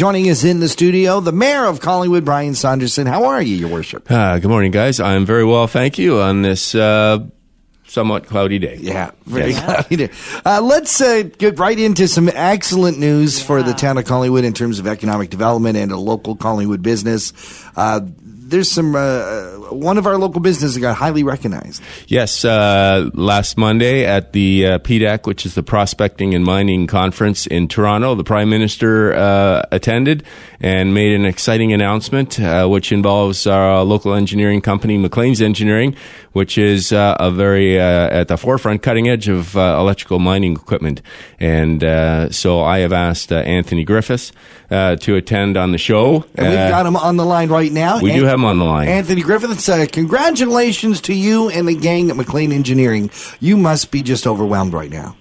Joining us in the studio, the mayor of Collingwood, Brian Saunderson. How are you, your worship? Good morning, guys. I'm very well, thank you, on this somewhat cloudy day. Yeah, very cloudy day. Let's get right into some excellent news for the town of Collingwood in terms of economic development and a local Collingwood business. There's some, one of our local businesses got highly recognized. Yes, last Monday at the PDAC, which is the Prospecting and Mining Conference in Toronto, the Prime Minister attended and made an exciting announcement, which involves our local engineering company, McLean's Engineering, which is a very, at the forefront, cutting edge of electrical mining equipment. And so I have asked Anthony Griffiths to attend on the show. And we've got him on the line right now. We do have him on the line. Anthony Griffiths, congratulations to you and the gang at McLean Engineering. You must be just overwhelmed right now.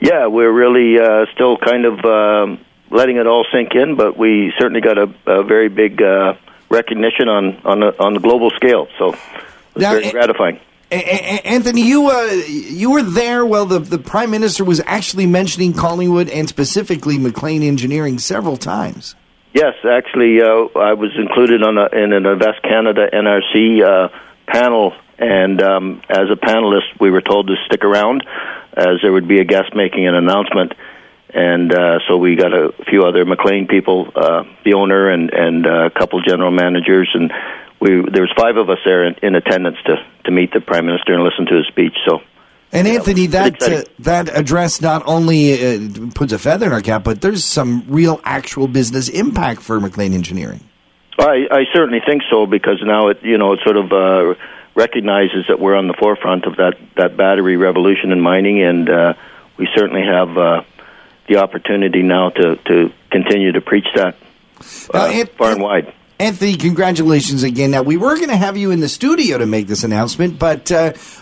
Yeah, we're really still kind of letting it all sink in, but we certainly got a very big recognition on the global scale. So it's very gratifying. Anthony, you were there while the Prime Minister was actually mentioning Collingwood and specifically McLean Engineering several times. Yes, actually, I was included in an Invest Canada NRC panel, and as a panelist, we were told to stick around, as there would be a guest making an announcement, and so we got a few other McLean people, the owner, and a couple general managers, and there was five of us there in attendance to meet the Prime Minister and listen to his speech, so... And Anthony, that address not only puts a feather in our cap, but there's some real actual business impact for McLean Engineering. I certainly think so, because now it sort of recognizes that we're on the forefront of that battery revolution in mining, and we certainly have the opportunity now to continue to preach that far and wide. Anthony, congratulations again. Now, we were going to have you in the studio to make this announcement, but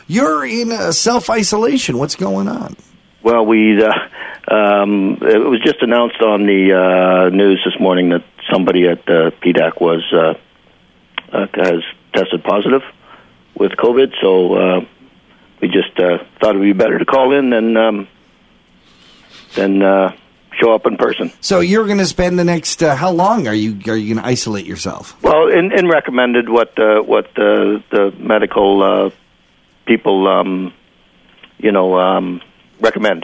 you're in self-isolation. What's going on? Well, it was just announced on the news this morning that somebody at PDAC has tested positive with COVID, so we just thought it would be better to call in than show up in person. So you're going to spend the next how long are you going to isolate yourself? Well, in recommended what the medical people recommend.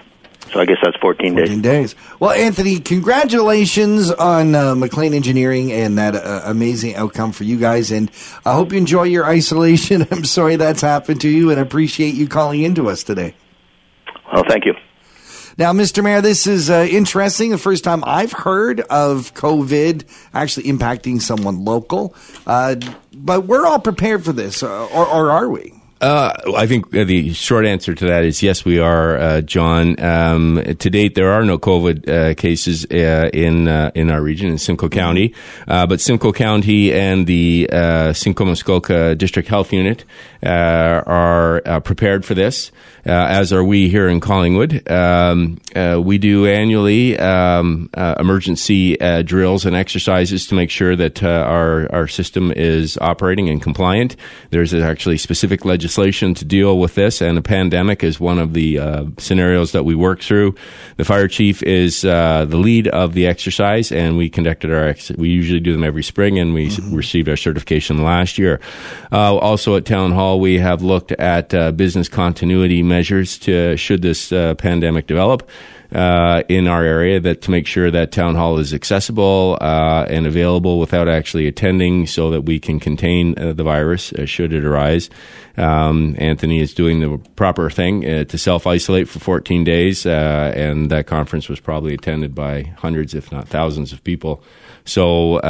So I guess that's 14 days. Well, Anthony, congratulations on McLean Engineering and that amazing outcome for you guys. And I hope you enjoy your isolation. I'm sorry that's happened to you, and I appreciate you calling in to us today. Well, thank you. Now, Mr. Mayor, this is interesting. The first time I've heard of COVID actually impacting someone local. But we're all prepared for this, or are we? I think the short answer to that is yes, we are, John. To date, there are no COVID cases in our region, in Simcoe County. But Simcoe County and the Simcoe Muskoka District Health Unit are prepared for this, as are we here in Collingwood. We do annually emergency drills and exercises to make sure that our system is operating and compliant. There's actually specific legislation to deal with this, and a pandemic is one of the scenarios that we work through. The fire chief is the lead of the exercise, and we conducted we usually do them every spring, and we received our certification last year. Also at Town Hall, we have looked at business continuity measures to should this pandemic develop in our area, that to make sure that Town Hall is accessible and available without actually attending, so that we can contain the virus should it arise. Anthony is doing the proper thing to self-isolate for 14 days, and that conference was probably attended by hundreds, if not thousands, of people. So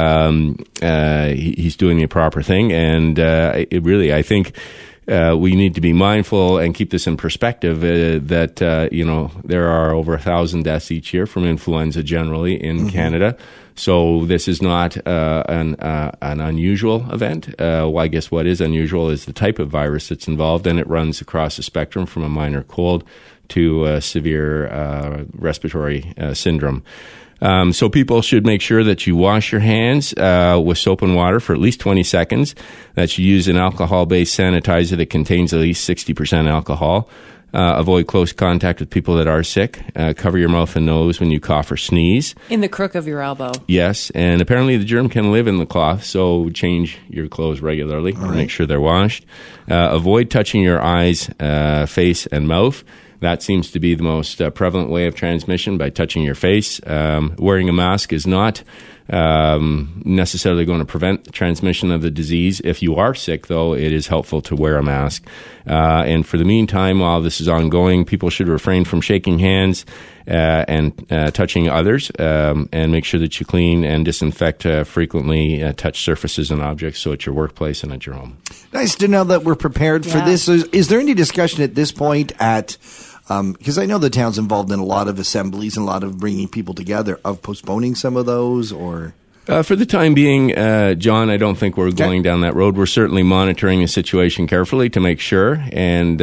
he's doing the proper thing, and it really, I think, we need to be mindful and keep this in perspective that, there are over 1,000 deaths each year from influenza generally in Canada. So this is not an unusual event. Well, I guess what is unusual is the type of virus that's involved, and it runs across the spectrum from a minor cold to severe respiratory syndrome. So people should make sure that you wash your hands with soap and water for at least 20 seconds, that you use an alcohol-based sanitizer that contains at least 60% alcohol, Avoid close contact with people that are sick. Cover your mouth and nose when you cough or sneeze. In the crook of your elbow. Yes, and apparently the germ can live in the cloth, so change your clothes regularly. All right. Make sure they're washed. Avoid touching your eyes, face, and mouth. That seems to be the most prevalent way of transmission, by touching your face. Wearing a mask is not necessarily going to prevent the transmission of the disease. If you are sick, though, it is helpful to wear a mask. And for the meantime, while this is ongoing, people should refrain from shaking hands and touching others, and make sure that you clean and disinfect frequently touch surfaces and objects, so at your workplace and at your home. Nice to know that we're prepared for this. Is there any discussion at this point at... because I know the town's involved in a lot of assemblies and a lot of bringing people together, of postponing some of those, or... for the time being, John, I don't think we're going down that road. We're certainly monitoring the situation carefully to make sure. And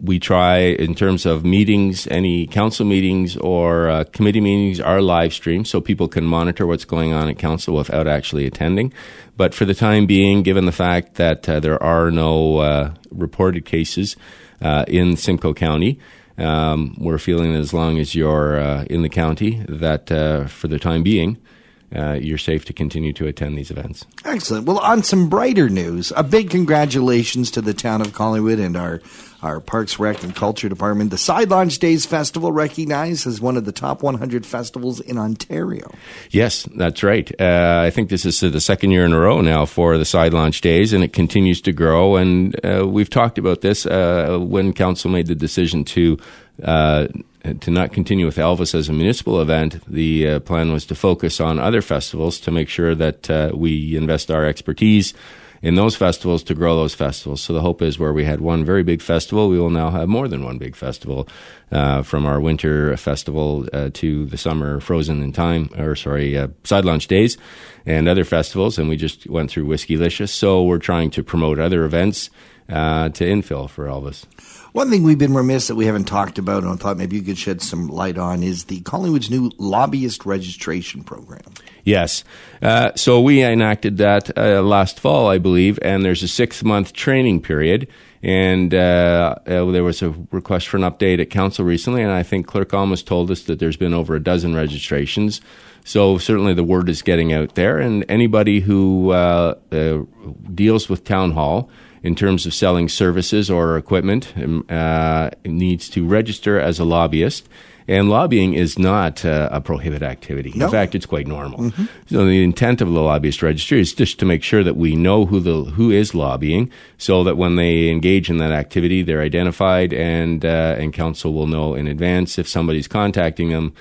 we try, in terms of meetings, any council meetings or committee meetings are live streamed, so people can monitor what's going on at council without actually attending. But for the time being, given the fact that there are no reported cases in Simcoe County, we're feeling that as long as you're in the county, that for the time being, you're safe to continue to attend these events. Excellent. Well, on some brighter news, a big congratulations to the town of Collingwood and our Parks, Rec, and Culture Department. The Side Launch Days Festival recognized as one of the top 100 festivals in Ontario. Yes, that's right. I think this is the second year in a row now for the Side Launch Days, and it continues to grow. And we've talked about this when Council made the decision to not continue with Elvis as a municipal event. The plan was to focus on other festivals to make sure that we invest our expertise in those festivals to grow those festivals. So the hope is, where we had one very big festival, we will now have more than one big festival, from our winter festival to the summer Frozen in Time, Side Launch Days and other festivals. And we just went through Whiskeylicious. So we're trying to promote other events to infill for Elvis. One thing we've been remiss that we haven't talked about, and I thought maybe you could shed some light on, is the Collingwood's new lobbyist registration program. Yes. So we enacted that last fall, I believe, and there's a 6-month training period. And there was a request for an update at council recently, and I think Clerk Almas told us that there's been over a dozen registrations. So certainly the word is getting out there, and anybody who deals with Town Hall in terms of selling services or equipment needs to register as a lobbyist. And lobbying is not a prohibited activity. No. In fact, it's quite normal. Mm-hmm. So the intent of the lobbyist registry is just to make sure that we know who is lobbying, so that when they engage in that activity, they're identified, and council will know in advance if somebody's contacting them,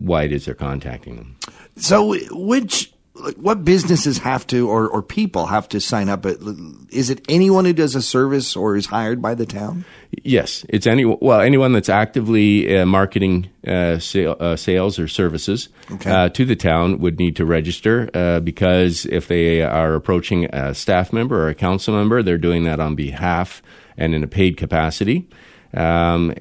why it is they're contacting them. So what businesses have to, or people have to sign up? Is it anyone who does a service or is hired by the town? Yes, it's anyone that's actively marketing sales or services to the town would need to register, because if they are approaching a staff member or a council member, they're doing that on behalf and in a paid capacity. And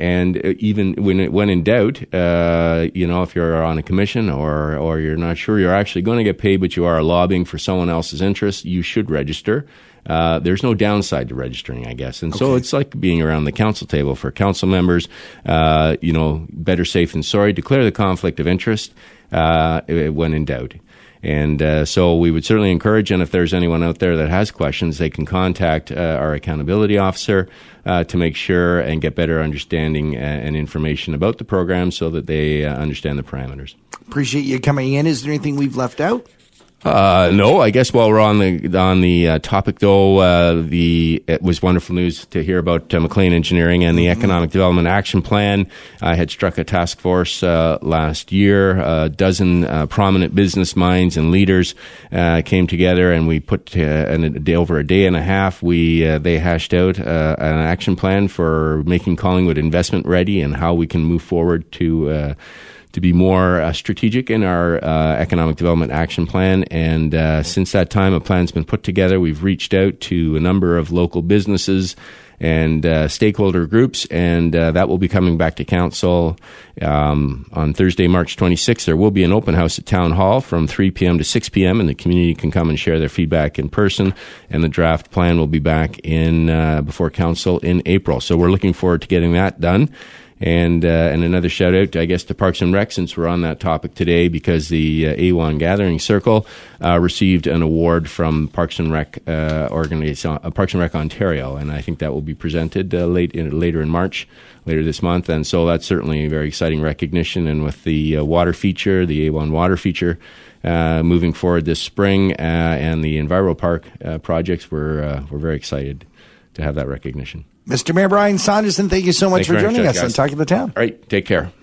even when in doubt, if you're on a commission or you're not sure you're actually going to get paid, but you are lobbying for someone else's interest, you should register. There's no downside to registering, I guess. And so it's like being around the council table for council members, better safe than sorry. Declare the conflict of interest, when in doubt. And so we would certainly encourage, and if there's anyone out there that has questions, they can contact our accountability officer to make sure and get better understanding and information about the program, so that they understand the parameters. Appreciate you coming in. Is there anything we've left out? No, I guess while we're on the topic, though, it was wonderful news to hear about McLean Engineering and the Economic Development Action Plan. I had struck a task force last year. A dozen prominent business minds and leaders came together, and we put over a day and a half. They hashed out an action plan for making Collingwood investment ready, and how we can move forward to be more strategic in our Economic Development Action Plan. And since that time, a plan's been put together. We've reached out to a number of local businesses and stakeholder groups, and that will be coming back to council on Thursday, March 26th. There will be an open house at Town Hall from 3 p.m. to 6 p.m., and the community can come and share their feedback in person, and the draft plan will be back in before council in April. So we're looking forward to getting that done. And another shout-out, I guess, to Parks and Rec, since we're on that topic today, because the A1 Gathering Circle received an award from Parks and Rec Parks and Rec Ontario, and I think that will be presented later this month. And so that's certainly a very exciting recognition. And with the water feature, the A1 water feature, moving forward this spring, and the EnviroPark projects, we're very excited to have that recognition. Mr. Mayor Brian Saunderson, thank you so much for joining us on Talking to the Town. All right, take care.